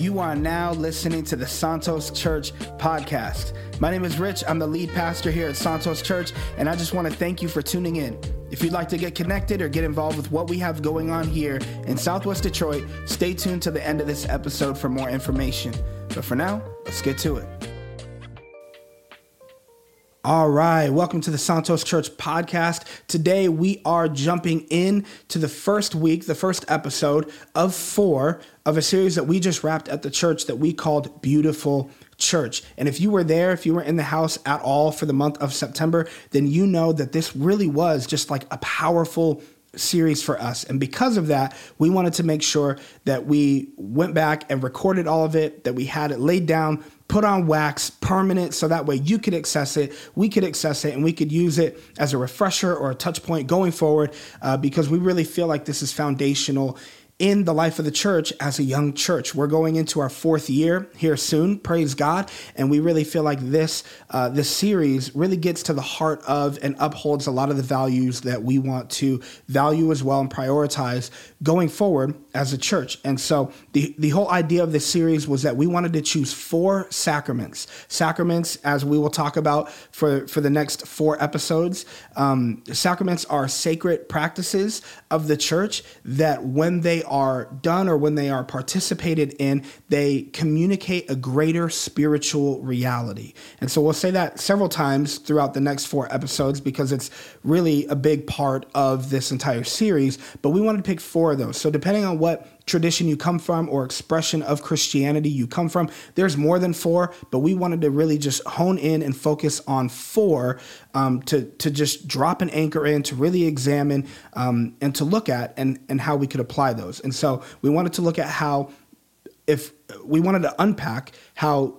You are now listening to the Santos Church podcast. My name is Rich. I'm the lead pastor here at Santos Church, and I just want to thank you for tuning in. If you'd like to get connected or get involved with what we have going on here in Southwest Detroit, stay tuned to the end of this episode for more information. But for now, let's get to it. All right, welcome to the Santos Church podcast. Today we are jumping in to the first week, the first episode of 4 of a series that we just wrapped at the church that we called Beautiful Church. And if you were there, if you were in the house at all for the month of September, then you know that this really was just like a powerful series for us. And because of that, we wanted to make sure that we went back and recorded all of it, that we had it laid down, put on wax, permanent, so that way you could access it, we could access it, and we could use it as a refresher or a touch point going forward, because we really feel like this is foundational in the life of the church as a young church. We're going into our 4th year here soon, praise God, and we really feel like this series really gets to the heart of and upholds a lot of the values that we want to value as well and prioritize going forward as a church. And so the whole idea of this series was that we wanted to choose 4 sacraments. Sacraments, as we will talk about for the next 4 episodes, sacraments are sacred practices of the church that when they are done or when they are participated in, they communicate a greater spiritual reality. And so we'll say that several times throughout the next 4 episodes because it's really a big part of this entire series, but we wanted to pick 4 of those. So depending on what tradition you come from or expression of Christianity you come from, there's more than 4, but we wanted to really just hone in and focus on 4 to just drop an anchor in, to really examine and to look at and how we could apply those. And so we wanted to look at how, if we wanted to unpack how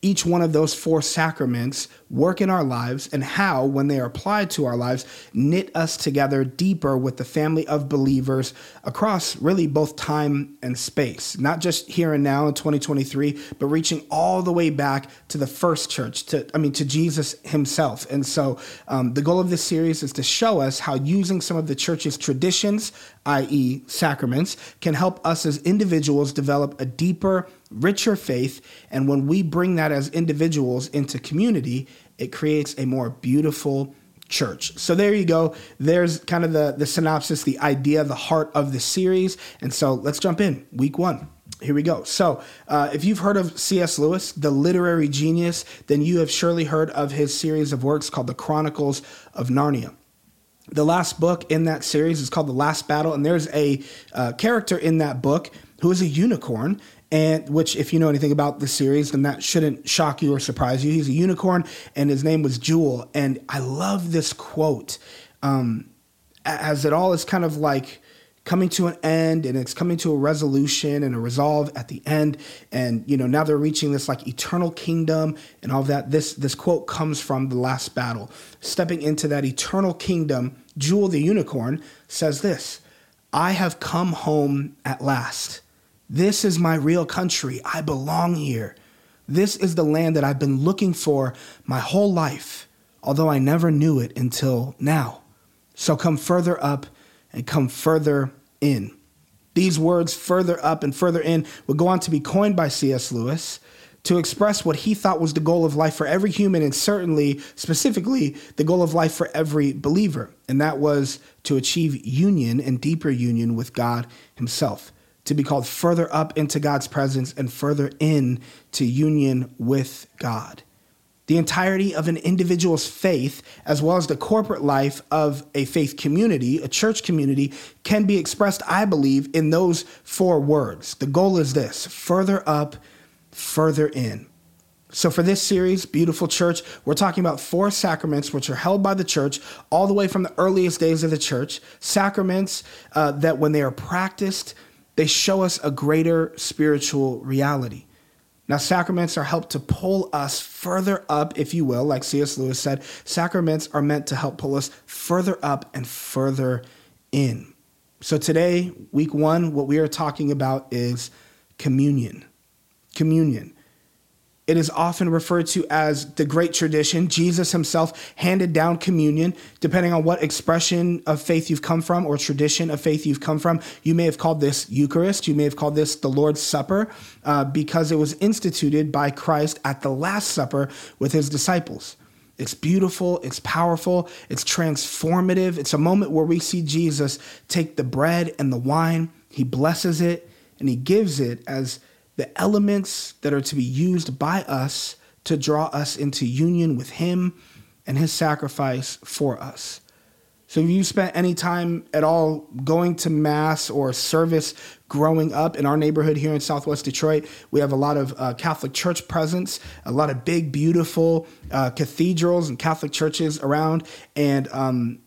each one of those 4 sacraments work in our lives and how, when they are applied to our lives, knit us together deeper with the family of believers across really both time and space, not just here and now in 2023, but reaching all the way back to the first church, to Jesus himself. And so the goal of this series is to show us how using some of the church's traditions, i.e. sacraments, can help us as individuals develop a deeper, richer faith. And when we bring that as individuals into community, it creates a more beautiful church. So there you go. There's kind of the synopsis, the idea, the heart of the series. And so let's jump in. Week 1. Here we go. So if you've heard of C.S. Lewis, the literary genius, then you have surely heard of his series of works called The Chronicles of Narnia. The last book in that series is called The Last Battle, and there's a character in that book who is a unicorn, and which, if you know anything about the series, then that shouldn't shock you or surprise you. He's a unicorn, and his name was Jewel. And I love this quote, as it all is kind of like coming to an end, and it's coming to a resolution and a resolve at the end. And, you know, now they're reaching this like eternal kingdom and all that. This quote comes from The Last Battle. Stepping into that eternal kingdom, Jewel the unicorn says this: "I have come home at last. This is my real country. I belong here. This is the land that I've been looking for my whole life, although I never knew it until now. So come further up and come further in." These words, further up and further in, would go on to be coined by C.S. Lewis to express what he thought was the goal of life for every human, and certainly, specifically, the goal of life for every believer. And that was to achieve union and deeper union with God himself, to be called further up into God's presence and further in to union with God. The entirety of an individual's faith, as well as the corporate life of a faith community, a church community, can be expressed, I believe, in those 4 words. The goal is this: further up, further in. So for this series, Beautiful Church, we're talking about 4 sacraments which are held by the church all the way from the earliest days of the church. Sacraments that when they are practiced, they show us a greater spiritual reality. Now, sacraments are helped to pull us further up, if you will. Like C.S. Lewis said, sacraments are meant to help pull us further up and further in. So today, week 1, what we are talking about is communion. It is often referred to as the Great Tradition. Jesus himself handed down communion. Depending on what expression of faith you've come from or tradition of faith you've come from, you may have called this Eucharist. You may have called this the Lord's Supper because it was instituted by Christ at the Last Supper with his disciples. It's beautiful, it's powerful, it's transformative. It's a moment where we see Jesus take the bread and the wine. He blesses it and he gives it as the elements that are to be used by us to draw us into union with him and his sacrifice for us. So if you spent any time at all going to mass or service growing up in our neighborhood here in Southwest Detroit, we have a lot of Catholic church presence, a lot of big, beautiful cathedrals and Catholic churches around. And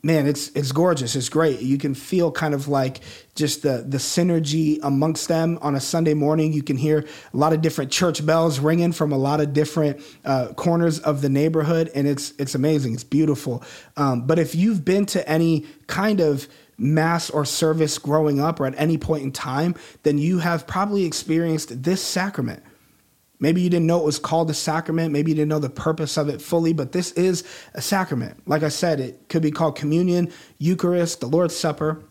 man, it's gorgeous. It's great. You can feel kind of like just the synergy amongst them on a Sunday morning. You can hear a lot of different church bells ringing from a lot of different corners of the neighborhood. And it's amazing. It's beautiful. But if you've been to any kind of mass or service growing up or at any point in time, then you have probably experienced this sacrament. Maybe you didn't know it was called a sacrament. Maybe you didn't know the purpose of it fully, but this is a sacrament. Like I said, it could be called communion, Eucharist, the Lord's Supper,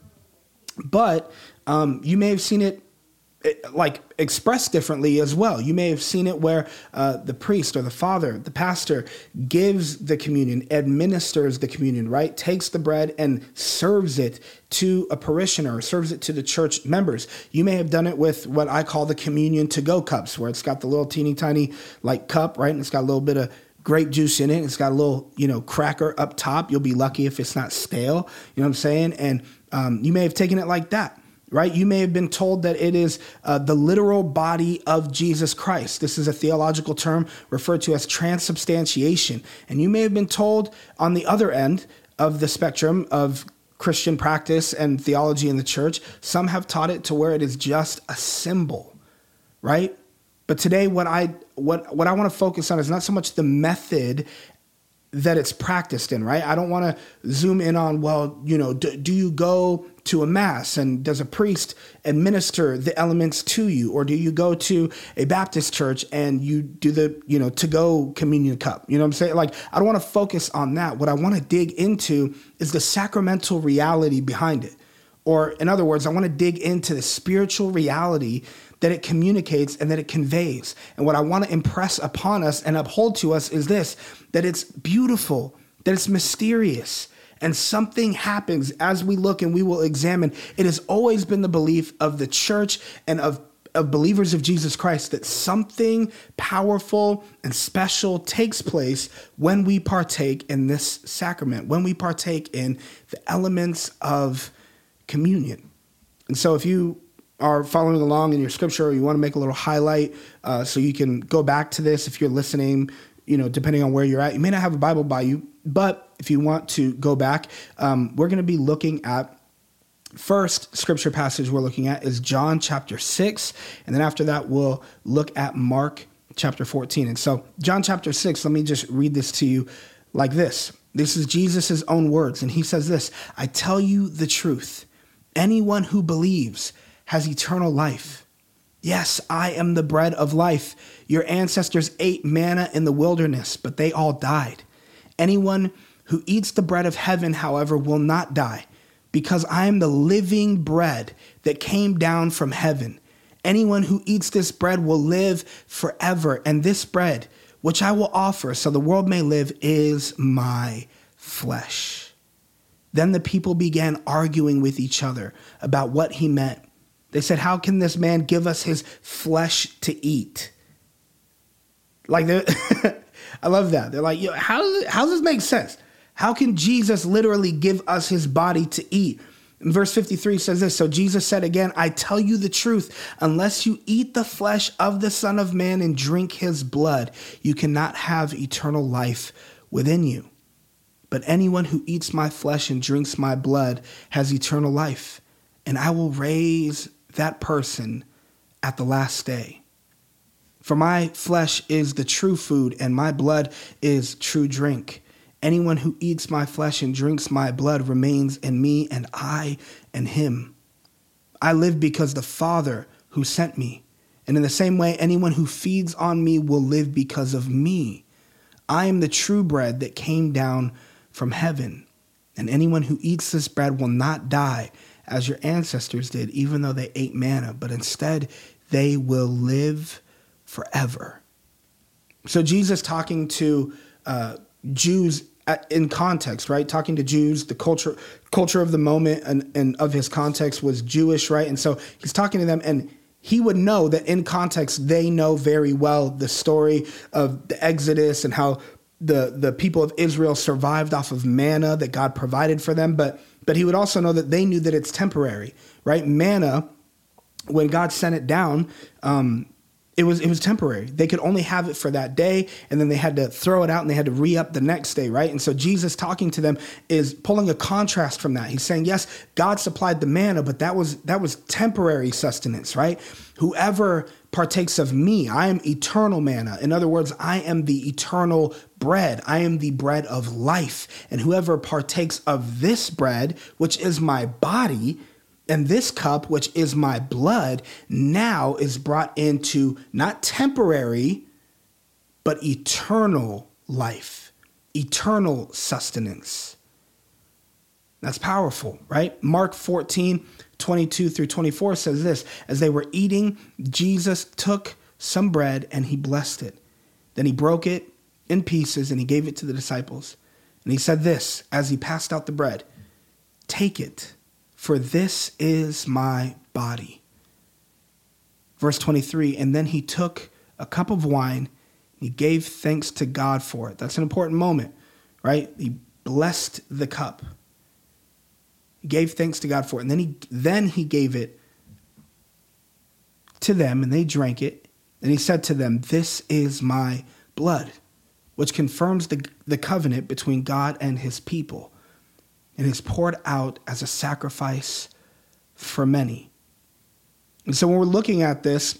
but you may have seen it like expressed differently as well. You may have seen it where the priest or the father, the pastor, gives the communion, administers the communion, right? Takes the bread and serves it to a parishioner, serves it to the church members. You may have done it with what I call the communion to-go cups, where it's got the little teeny tiny like cup, right? And it's got a little bit of grape juice in it. It's got a little, cracker up top. You'll be lucky if it's not stale. You know what I'm saying? And you may have taken it like that. Right? You may have been told that it is the literal body of Jesus Christ. This is a theological term referred to as transubstantiation. And you may have been told on the other end of the spectrum of Christian practice and theology in the church, some have taught it to where it is just a symbol, right? But today what I want to focus on is not so much the method that it's practiced in, right? I don't want to zoom in on, do you go to a mass and does a priest administer the elements to you? Or do you go to a Baptist church and you do the, to-go communion cup? You know what I'm saying? Like, I don't want to focus on that. What I want to dig into is the sacramental reality behind it. Or in other words, I want to dig into the spiritual reality that it communicates and that it conveys. And what I want to impress upon us and uphold to us is this, that it's beautiful, that it's mysterious, and something happens as we look and we will examine. It has always been the belief of the church and of believers of Jesus Christ that something powerful and special takes place when we partake in this sacrament, when we partake in the elements of communion. And so if you are following along in your scripture, or you want to make a little highlight so you can go back to this if you're listening, depending on where you're at. You may not have a Bible by you, but if you want to go back, we're going to be looking at first scripture passage we're looking at is John chapter 6. And then after that, we'll look at Mark chapter 14. And so John chapter 6, let me just read this to you like this. This is Jesus's own words. And he says this, I tell you the truth. Anyone who believes has eternal life. Yes, I am the bread of life. Your ancestors ate manna in the wilderness, but they all died. Anyone who eats the bread of heaven, however, will not die, because I am the living bread that came down from heaven. Anyone who eats this bread will live forever, and this bread, which I will offer so the world may live, is my flesh. Then the people began arguing with each other about what he meant. They said, how can this man give us his flesh to eat? Like, I love that. They're like, how does this make sense? How can Jesus literally give us his body to eat? And verse 53 says this, so Jesus said again, I tell you the truth, unless you eat the flesh of the Son of Man and drink his blood, you cannot have eternal life within you. But anyone who eats my flesh and drinks my blood has eternal life, and I will raise that person at the last day. For my flesh is the true food, and my blood is true drink. Anyone who eats my flesh and drinks my blood remains in me, and I in him. I live because the Father who sent me, And in the same way, anyone who feeds on me will live because of me. I am the true bread that came down from heaven. And anyone who eats this bread will not die as your ancestors did, even though they ate manna, but instead they will live forever. So Jesus talking to Jews in context, right? Talking to Jews, the culture of the moment and of his context was Jewish, right? And so he's talking to them, and he would know that in context, they know very well the story of the Exodus and how the people of Israel survived off of manna that God provided for them. But he would also know that they knew that it's temporary, right? Manna, when God sent it down, it was temporary. They could only have it for that day, and then they had to throw it out and they had to re-up the next day, right? And so Jesus talking to them is pulling a contrast from that. He's saying, yes, God supplied the manna, but that was temporary sustenance, right? Whoever partakes of me, I am eternal manna. In other words, I am the eternal bread. I am the bread of life. And whoever partakes of this bread, which is my body, and this cup, which is my blood, now is brought into not temporary, but eternal life, eternal sustenance. That's powerful, right? Mark 14:22-24 says this: as they were eating, Jesus took some bread and he blessed it. Then he broke it in pieces and he gave it to the disciples. And he said this, as he passed out the bread, "Take it, for this is my body." Verse 23, and then he took a cup of wine, and he gave thanks to God for it. That's an important moment, right? He blessed the cup. He gave thanks to God for it. And then he gave it to them, and they drank it. And he said to them, "This is my blood," which confirms the covenant between God and his people. And it's poured out as a sacrifice for many. And so when we're looking at this,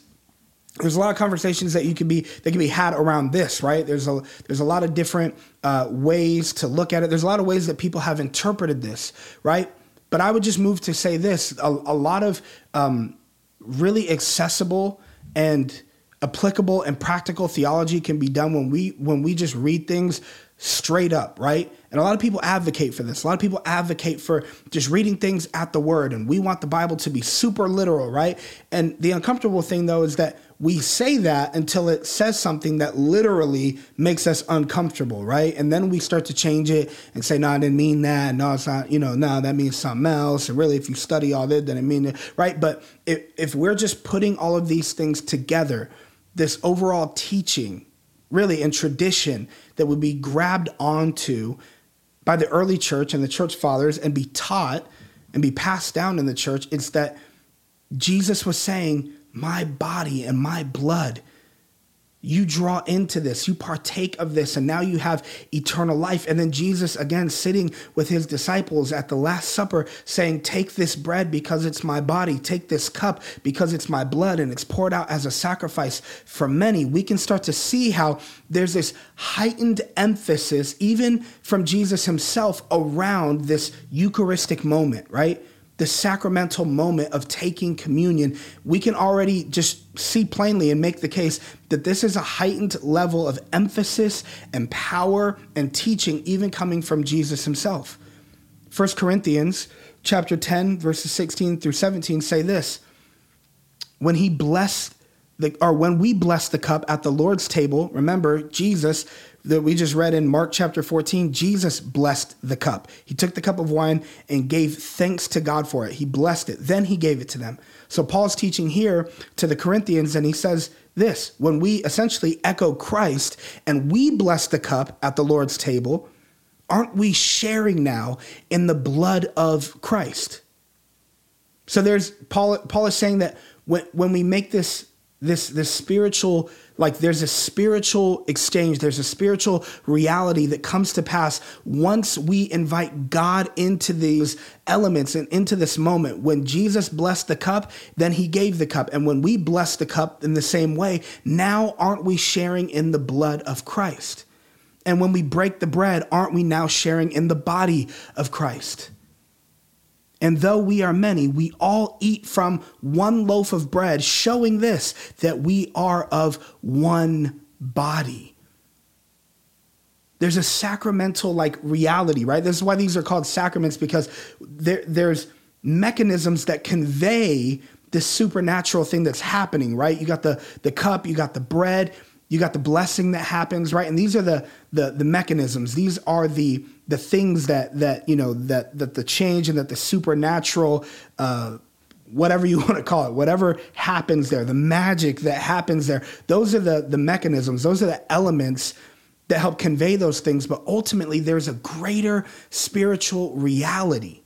there's a lot of conversations that can be had around this, right? There's a lot of different ways to look at it. There's a lot of ways that people have interpreted this, right? But I would just move to say this: a lot of really accessible and applicable and practical theology can be done when we just read things straight up, right? And a lot of people advocate for this. A lot of people advocate for just reading things at the word, and we want the Bible to be super literal, right? And the uncomfortable thing, though, is that we say that until it says something that literally makes us uncomfortable, right? And then we start to change it and say, no, I didn't mean that. No, it's not, no, that means something else. And really, if you study all this, then it means it, right? But if we're just putting all of these things together, this overall teaching, really, and tradition that would be grabbed onto by the early church and the church fathers and be taught and be passed down in the church, it's that Jesus was saying, my body and my blood, you draw into this, you partake of this, and now you have eternal life. And then Jesus, again, sitting with his disciples at the Last Supper saying, take this bread because it's my body, take this cup because it's my blood, and it's poured out as a sacrifice for many. We can start to see how there's this heightened emphasis, even from Jesus himself, around this Eucharistic moment, right? The sacramental moment of taking communion. We can already just see plainly and make the case that this is a heightened level of emphasis and power and teaching, even coming from Jesus himself. 1 Corinthians chapter 10, verses 16-17 say this: when we bless the cup at the Lord's table, remember Jesus, that we just read in Mark chapter 14, Jesus blessed the cup. He took the cup of wine and gave thanks to God for it. He blessed it. Then he gave it to them. So Paul's teaching here to the Corinthians, and he says this: when we essentially echo Christ and we bless the cup at the Lord's table, aren't we sharing now in the blood of Christ? So Paul is saying that when we make this spiritual, like, there's a spiritual exchange, there's a spiritual reality that comes to pass once we invite God into these elements and into this moment. When Jesus blessed the cup, then he gave the cup. And when we bless the cup in the same way, now aren't we sharing in the blood of Christ? And when we break the bread, aren't we now sharing in the body of Christ? And though we are many, we all eat from one loaf of bread, showing this, that we are of one body. There's a sacramental like reality, right? This is why these are called sacraments, because there's mechanisms that convey this supernatural thing that's happening, right? You got the cup, you got the bread, you got the blessing that happens, right? And these are the mechanisms. These are the things that the change and that the supernatural, whatever you want to call it, whatever happens there, the magic that happens there, those are the mechanisms, those are the elements that help convey those things. But ultimately, there's a greater spiritual reality,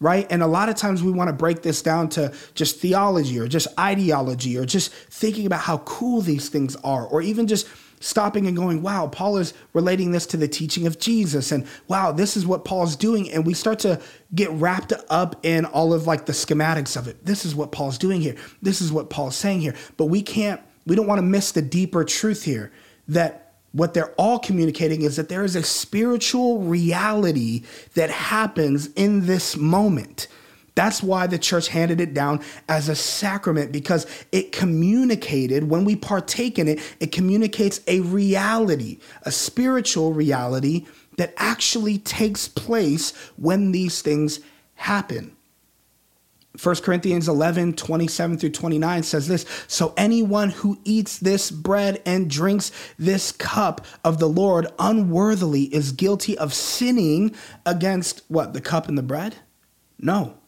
right? And a lot of times we want to break this down to just theology or just ideology or just thinking about how cool these things are, or even just stopping and going, wow, Paul is relating this to the teaching of Jesus, and wow, this is what Paul's doing. And we start to get wrapped up in all of like the schematics of it. This is what Paul's doing here. This is what Paul's saying here. But we don't want to miss the deeper truth here, that what they're all communicating is that there is a spiritual reality that happens in this moment. That's why the church handed it down as a sacrament, because it communicated, when we partake in it, it communicates a reality, a spiritual reality that actually takes place when these things happen. 1 Corinthians 11:27-29 says this: so anyone who eats this bread and drinks this cup of the Lord unworthily is guilty of sinning against what? The cup and the bread? No.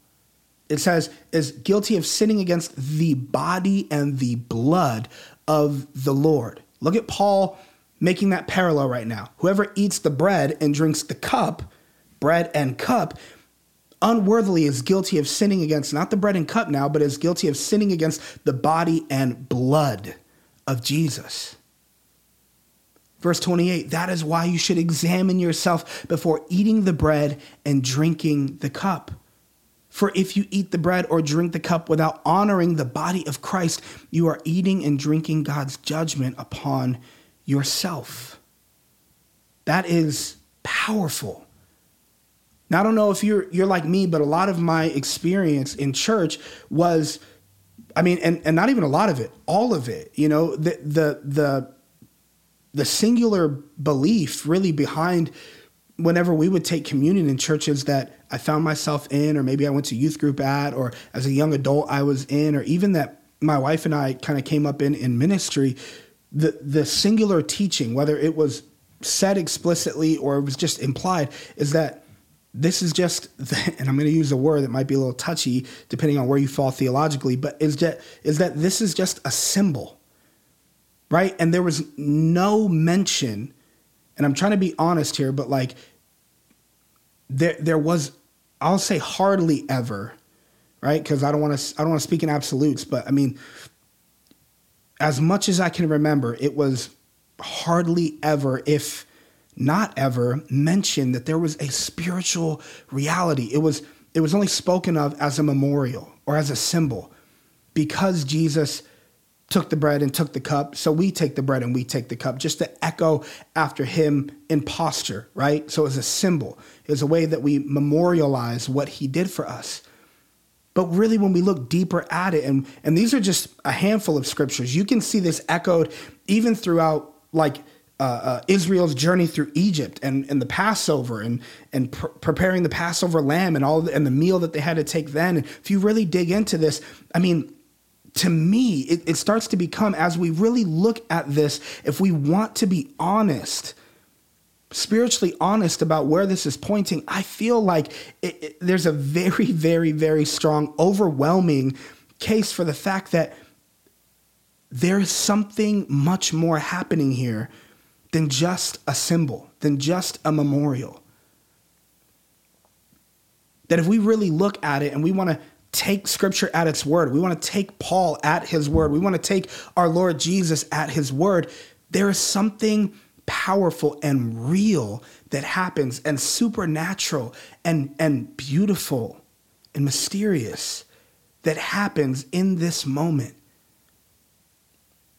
It says is guilty of sinning against the body and the blood of the Lord. Look at Paul making that parallel right now. Whoever eats the bread and drinks the cup, bread and cup, unworthily is guilty of sinning against, not the bread and cup now, but is guilty of sinning against the body and blood of Jesus. Verse 28, that is why you should examine yourself before eating the bread and drinking the cup. For if you eat the bread or drink the cup without honoring the body of Christ, you are eating and drinking God's judgment upon yourself. That is powerful. Now, I don't know if you're like me, but a lot of my experience in church was, I mean, and not even a lot of it, all of it, you know, the singular belief really behind whenever we would take communion in churches that I found myself in, or maybe I went to youth group at, or as a young adult I was in, or even that my wife and I kind of came up in ministry, the singular teaching, whether it was said explicitly or it was just implied, is that this is just, and I'm going to use a word that might be a little touchy depending on where you fall theologically, but is that this is just a symbol, right? And there was no mention, and I'm trying to be honest here, but like there was, I'll say hardly ever, right? Because I don't want to speak in absolutes, but I mean, as much as I can remember, it was hardly ever, if not ever, mentioned that there was a spiritual reality. It was only spoken of as a memorial or as a symbol, because Jesus took the bread and took the cup. So we take the bread and we take the cup, just to echo after him in posture, right? So it was a symbol. It was a way that we memorialize what he did for us. But really, when we look deeper at it, and these are just a handful of scriptures, you can see this echoed even throughout like Israel's journey through Egypt and the Passover and preparing the Passover lamb and the meal that they had to take then. And if you really dig into this, I mean, to me, it starts to become, as we really look at this, if we want to be honest, spiritually honest about where this is pointing, I feel like there's a very, very, very strong, overwhelming case for the fact that there is something much more happening here than just a symbol, than just a memorial. That if we really look at it and we want to take scripture at its word, we want to take Paul at his word, we want to take our Lord Jesus at his word, there is something powerful and real that happens, and supernatural and beautiful and mysterious that happens in this moment.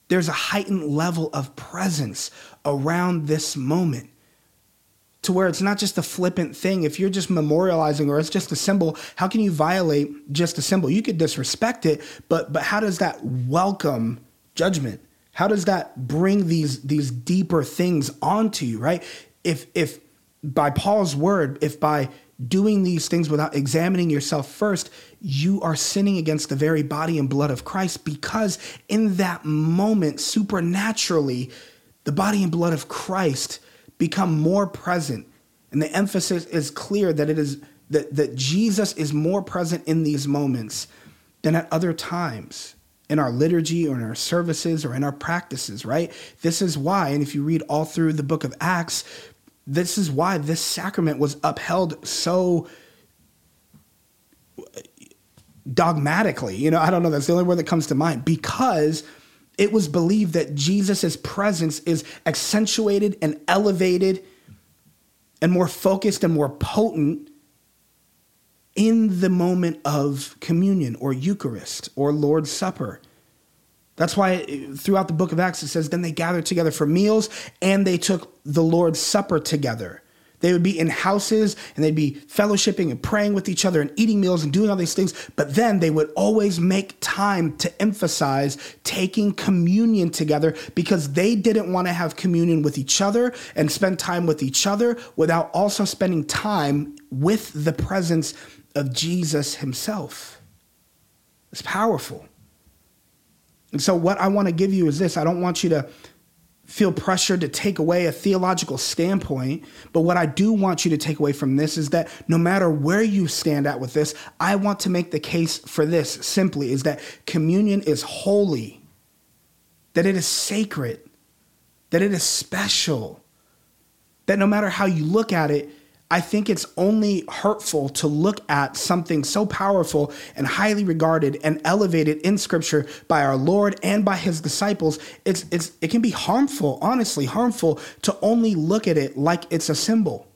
There's a heightened level of presence around this moment. to where it's not just a flippant thing. If you're just memorializing or it's just a symbol, how can you violate just a symbol? You could disrespect it, but how does that welcome judgment? How does that bring these deeper things onto you, right? If by Paul's word, if by doing these things without examining yourself first, you are sinning against the very body and blood of Christ, because in that moment, supernaturally, the body and blood of Christ become more present. And the emphasis is clear that it is that Jesus is more present in these moments than at other times in our liturgy or in our services or in our practices, right? This is why, and if you read all through the book of Acts, this is why this sacrament was upheld so dogmatically. You know, I don't know, that's the only word that comes to mind, because it was believed that Jesus' presence is accentuated and elevated and more focused and more potent in the moment of communion or Eucharist or Lord's Supper. That's why throughout the book of Acts, it says, then they gathered together for meals and they took the Lord's Supper together. They would be in houses and they'd be fellowshipping and praying with each other and eating meals and doing all these things. But then they would always make time to emphasize taking communion together, because they didn't want to have communion with each other and spend time with each other without also spending time with the presence of Jesus himself. It's powerful. And so what I want to give you is this. I don't want you to feel pressured to take away a theological standpoint, but what I do want you to take away from this is that no matter where you stand at with this, I want to make the case for this simply, is that communion is holy, that it is sacred, that it is special, that no matter how you look at it, I think it's only hurtful to look at something so powerful and highly regarded and elevated in Scripture by our Lord and by his disciples. It can be harmful, honestly harmful, to only look at it like it's a symbol.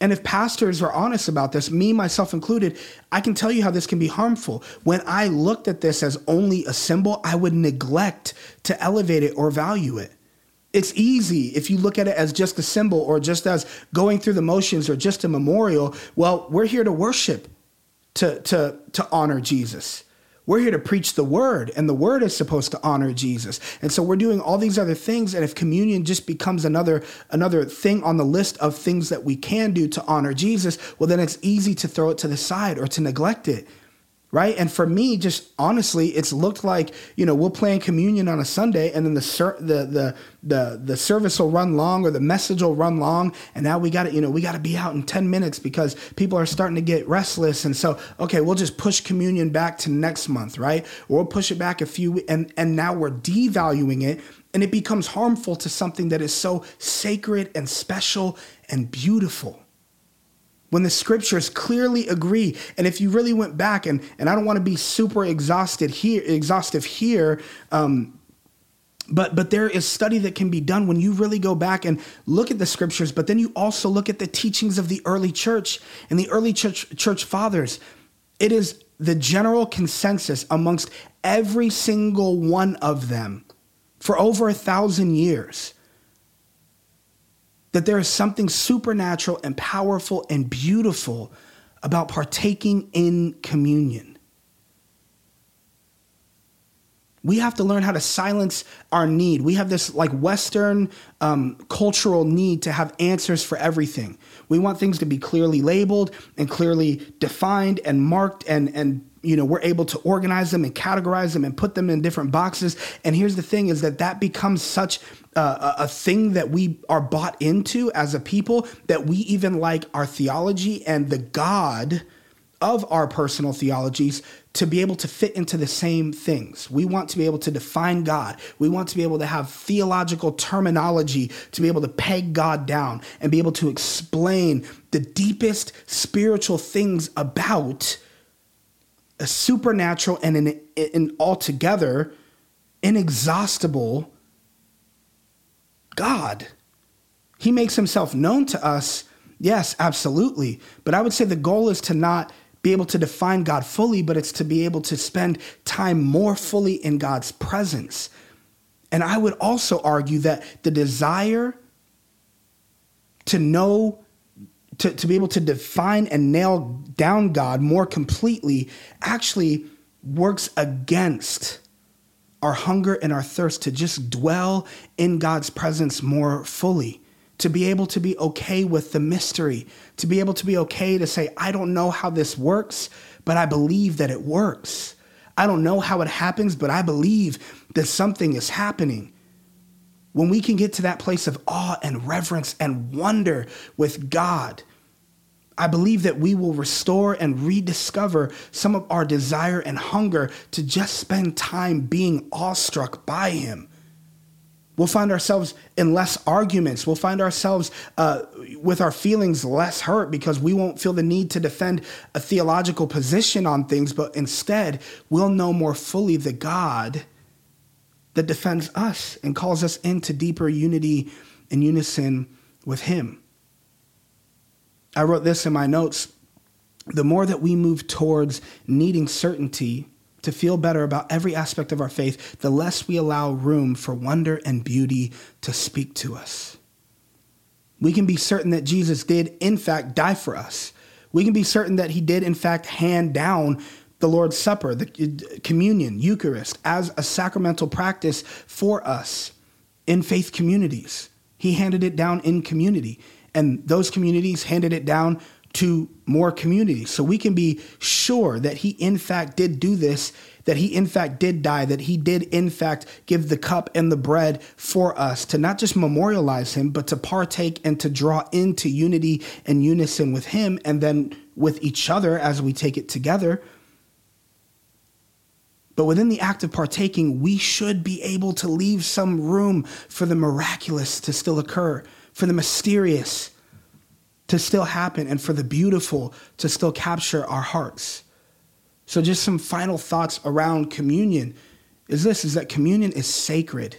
And if pastors are honest about this, me, myself included, I can tell you how this can be harmful. When I looked at this as only a symbol, I would neglect to elevate it or value it. It's easy if you look at it as just a symbol or just as going through the motions or just a memorial. Well, we're here to worship, to honor Jesus. We're here to preach the word, and the word is supposed to honor Jesus. And so we're doing all these other things, and if communion just becomes another thing on the list of things that we can do to honor Jesus, well, then it's easy to throw it to the side or to neglect it. Right? And for me, just honestly, it's looked like, you know, we'll play in communion on a Sunday, and then the service will run long, or the message will run long. And now we got to be out in 10 minutes because people are starting to get restless. And so, okay, we'll just push communion back to next month, right? Or we'll push it back a few, and now we're devaluing it, and it becomes harmful to something that is so sacred and special and beautiful, when the scriptures clearly agree. And if you really went back, and I don't want to be super exhaustive here, but there is study that can be done when you really go back and look at the scriptures, but then you also look at the teachings of the early church and the early church fathers. It is the general consensus amongst every single one of them for over 1,000 years that there is something supernatural and powerful and beautiful about partaking in communion. We have to learn how to silence our need. We have this like Western cultural need to have answers for everything. We want things to be clearly labeled and clearly defined and marked, and you know, we're able to organize them and categorize them and put them in different boxes. And here's the thing, is that becomes such a thing that we are bought into as a people, that we even like our theology and the God of our personal theologies to be able to fit into the same things. We want to be able to define God. We want to be able to have theological terminology to be able to peg God down and be able to explain the deepest spiritual things about a supernatural and an altogether inexhaustible God. He makes himself known to us, yes, absolutely. But I would say the goal is to not be able to define God fully, but it's to be able to spend time more fully in God's presence. And I would also argue that the desire to know, to be able to define and nail down God more completely actually works against our hunger and our thirst to just dwell in God's presence more fully, to be able to be okay with the mystery, to be able to be okay to say, I don't know how this works, but I believe that it works. I don't know how it happens, but I believe that something is happening. When we can get to that place of awe and reverence and wonder with God, I believe that we will restore and rediscover some of our desire and hunger to just spend time being awestruck by Him. We'll find ourselves in less arguments. We'll find ourselves with our feelings less hurt because we won't feel the need to defend a theological position on things, but instead we'll know more fully the God that defends us and calls us into deeper unity and unison with Him. I wrote this in my notes. The more that we move towards needing certainty to feel better about every aspect of our faith, the less we allow room for wonder and beauty to speak to us. We can be certain that Jesus did, in fact, die for us. We can be certain that He did, in fact, hand down the Lord's Supper, the communion, Eucharist, as a sacramental practice for us in faith communities. He handed it down in community, and those communities handed it down to more communities. So we can be sure that He in fact did do this, that He in fact did die, that He did in fact give the cup and the bread for us to not just memorialize Him, but to partake and to draw into unity and unison with Him and then with each other as we take it together. But within the act of partaking, we should be able to leave some room for the miraculous to still occur, for the mysterious to still happen, and for the beautiful to still capture our hearts. So just some final thoughts around communion is that communion is sacred,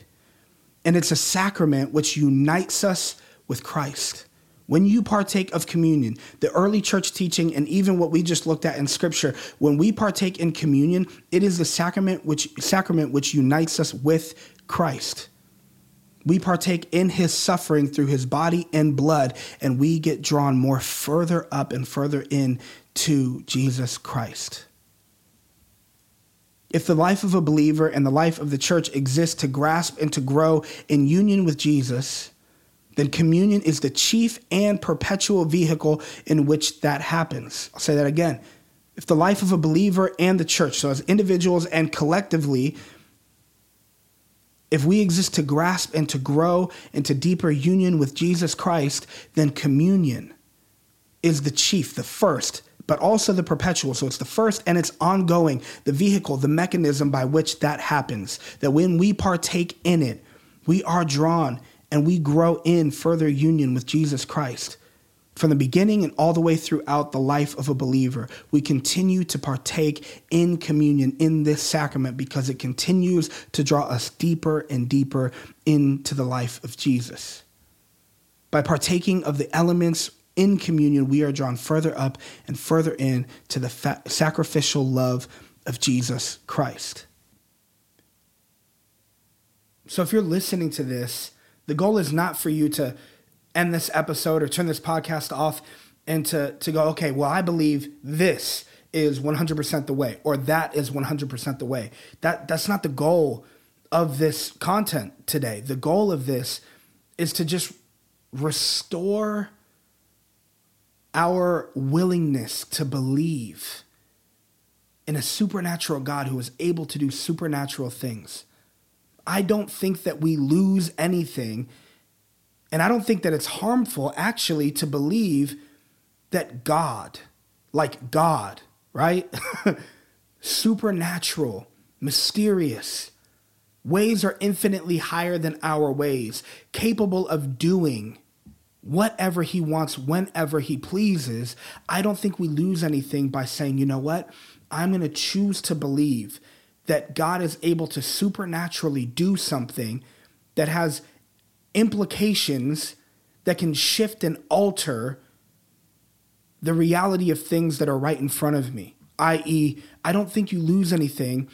and it's a sacrament which unites us with Christ. When you partake of communion, the early church teaching, and even what we just looked at in Scripture, when we partake in communion, it is the sacrament which unites us with Christ. We partake in His suffering through His body and blood, and we get drawn more further up and further in to Jesus Christ. If the life of a believer and the life of the church exists to grasp and to grow in union with Jesus, then communion is the chief and perpetual vehicle in which that happens. I'll say that again. If the life of a believer and the church, so as individuals and collectively, if we exist to grasp and to grow into deeper union with Jesus Christ, then communion is the chief, the first, but also the perpetual. So it's the first and it's ongoing, the vehicle, the mechanism by which that happens. That when we partake in it, we are drawn and we grow in further union with Jesus Christ. From the beginning and all the way throughout the life of a believer, we continue to partake in communion in this sacrament because it continues to draw us deeper and deeper into the life of Jesus. By partaking of the elements in communion, we are drawn further up and further in to the sacrificial love of Jesus Christ. So if you're listening to this, the goal is not for you to end this episode or turn this podcast off and to go, okay, well, I believe this is 100% the way, or that is 100% the way. That's not the goal of this content today. The goal of this is to just restore our willingness to believe in a supernatural God who is able to do supernatural things. I don't think that we lose anything. And I don't think that it's harmful, actually, to believe that God, like God, right? Supernatural, mysterious, ways are infinitely higher than our ways, capable of doing whatever He wants, whenever He pleases. I don't think we lose anything by saying, you know what? I'm going to choose to believe that God is able to supernaturally do something that has implications that can shift and alter the reality of things that are right in front of me, i.e., I don't think you lose anything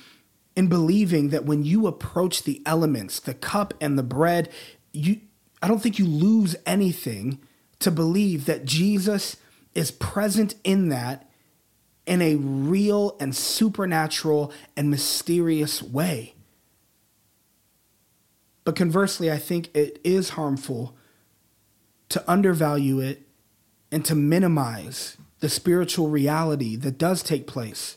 in believing that when you approach the elements, the cup and the bread, I don't think you lose anything to believe that Jesus is present in that in a real and supernatural and mysterious way. But conversely, I think it is harmful to undervalue it and to minimize the spiritual reality that does take place.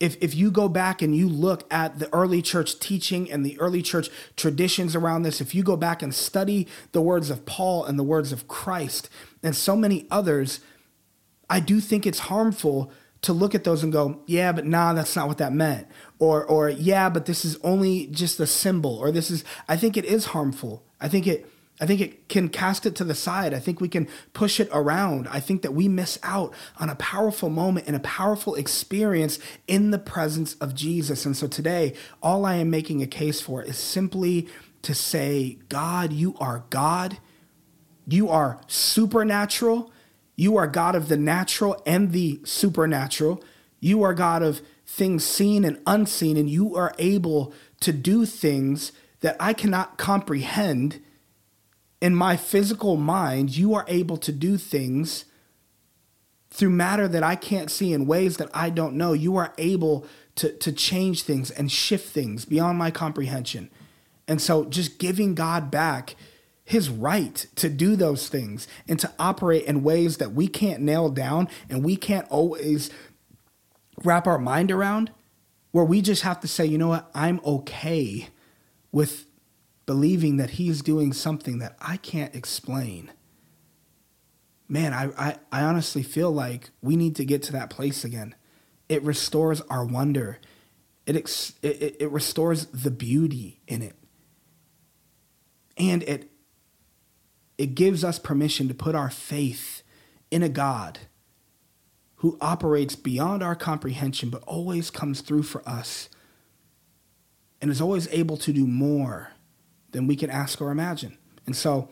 If you go back and you look at the early church teaching and the early church traditions around this, if you go back and study the words of Paul and the words of Christ and so many others, I do think it's harmful to look at those and go, yeah, but nah, that's not what that meant. Or yeah, but this is only just a symbol, or this is, I think it is harmful. I think it can cast it to the side. I think we can push it around. I think that we miss out on a powerful moment and a powerful experience in the presence of Jesus. And so today, all I am making a case for is simply to say, God. You are supernatural. You are God of the natural and the supernatural. You are God of things seen and unseen, and you are able to do things that I cannot comprehend. In my physical mind, you are able to do things through matter that I can't see in ways that I don't know. You are able to change things and shift things beyond my comprehension. And so just giving God back his right to do those things and to operate in ways that we can't nail down and we can't always wrap our mind around, where we just have to say, you know what, I'm okay with believing that he's doing something that I can't explain. Man, I honestly feel like we need to get to that place again. It restores our wonder. It restores the beauty in it. And it gives us permission to put our faith in a God who operates beyond our comprehension, but always comes through for us and is always able to do more than we can ask or imagine. And so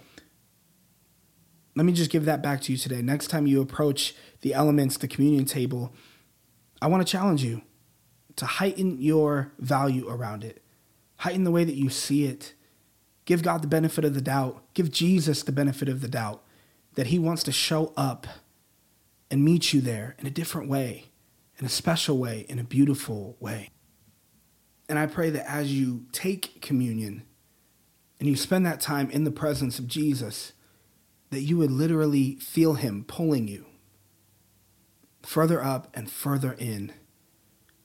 let me just give that back to you today. Next time you approach the elements, the communion table, I want to challenge you to heighten your value around it. Heighten the way that you see it. Give God the benefit of the doubt. Give Jesus the benefit of the doubt that he wants to show up and meet you there in a different way, in a special way, in a beautiful way. And I pray that as you take communion, and you spend that time in the presence of Jesus, that you would literally feel him pulling you further up and further in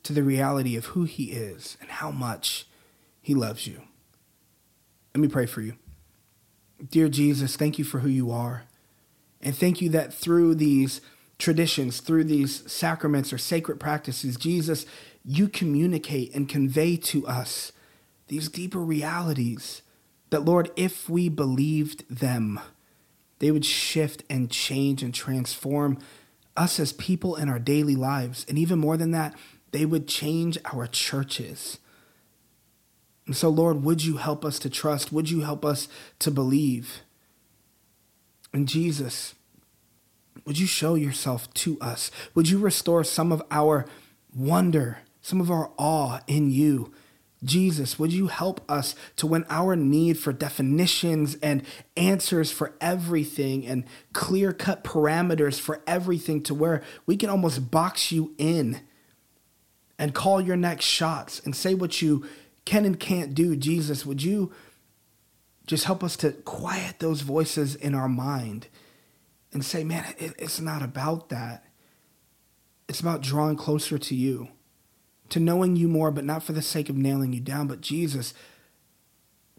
to the reality of who he is and how much he loves you. Let me pray for you. Dear Jesus, thank you for who you are. And thank you that through these traditions, through these sacraments or sacred practices, Jesus, you communicate and convey to us these deeper realities that, Lord, if we believed them, they would shift and change and transform us as people in our daily lives. And even more than that, they would change our churches. And so, Lord, would you help us to trust? Would you help us to believe? And Jesus, would you show yourself to us? Would you restore some of our wonder, some of our awe in you? Jesus, would you help us to, when our need for definitions and answers for everything and clear-cut parameters for everything, to where we can almost box you in and call your next shots and say what you can and can't do. Jesus, would you just help us to quiet those voices in our mind and say, man, it's not about that. It's about drawing closer to you, to knowing you more, but not for the sake of nailing you down, but Jesus,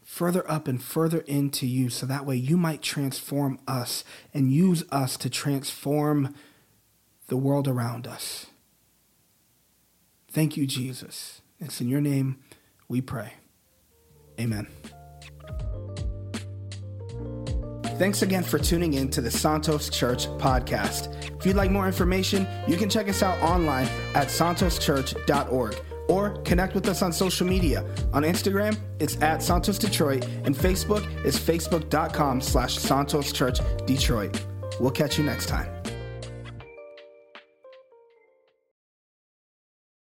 further up and further into you, so that way you might transform us and use us to transform the world around us. Thank you, Jesus. It's in your name we pray. Amen. Thanks again for tuning in to the Santos Church podcast. If you'd like more information, you can check us out online at santoschurch.org or connect with us on social media. On Instagram, it's at Santos Detroit, and Facebook is facebook.com/Santos Church Detroit. We'll catch you next time.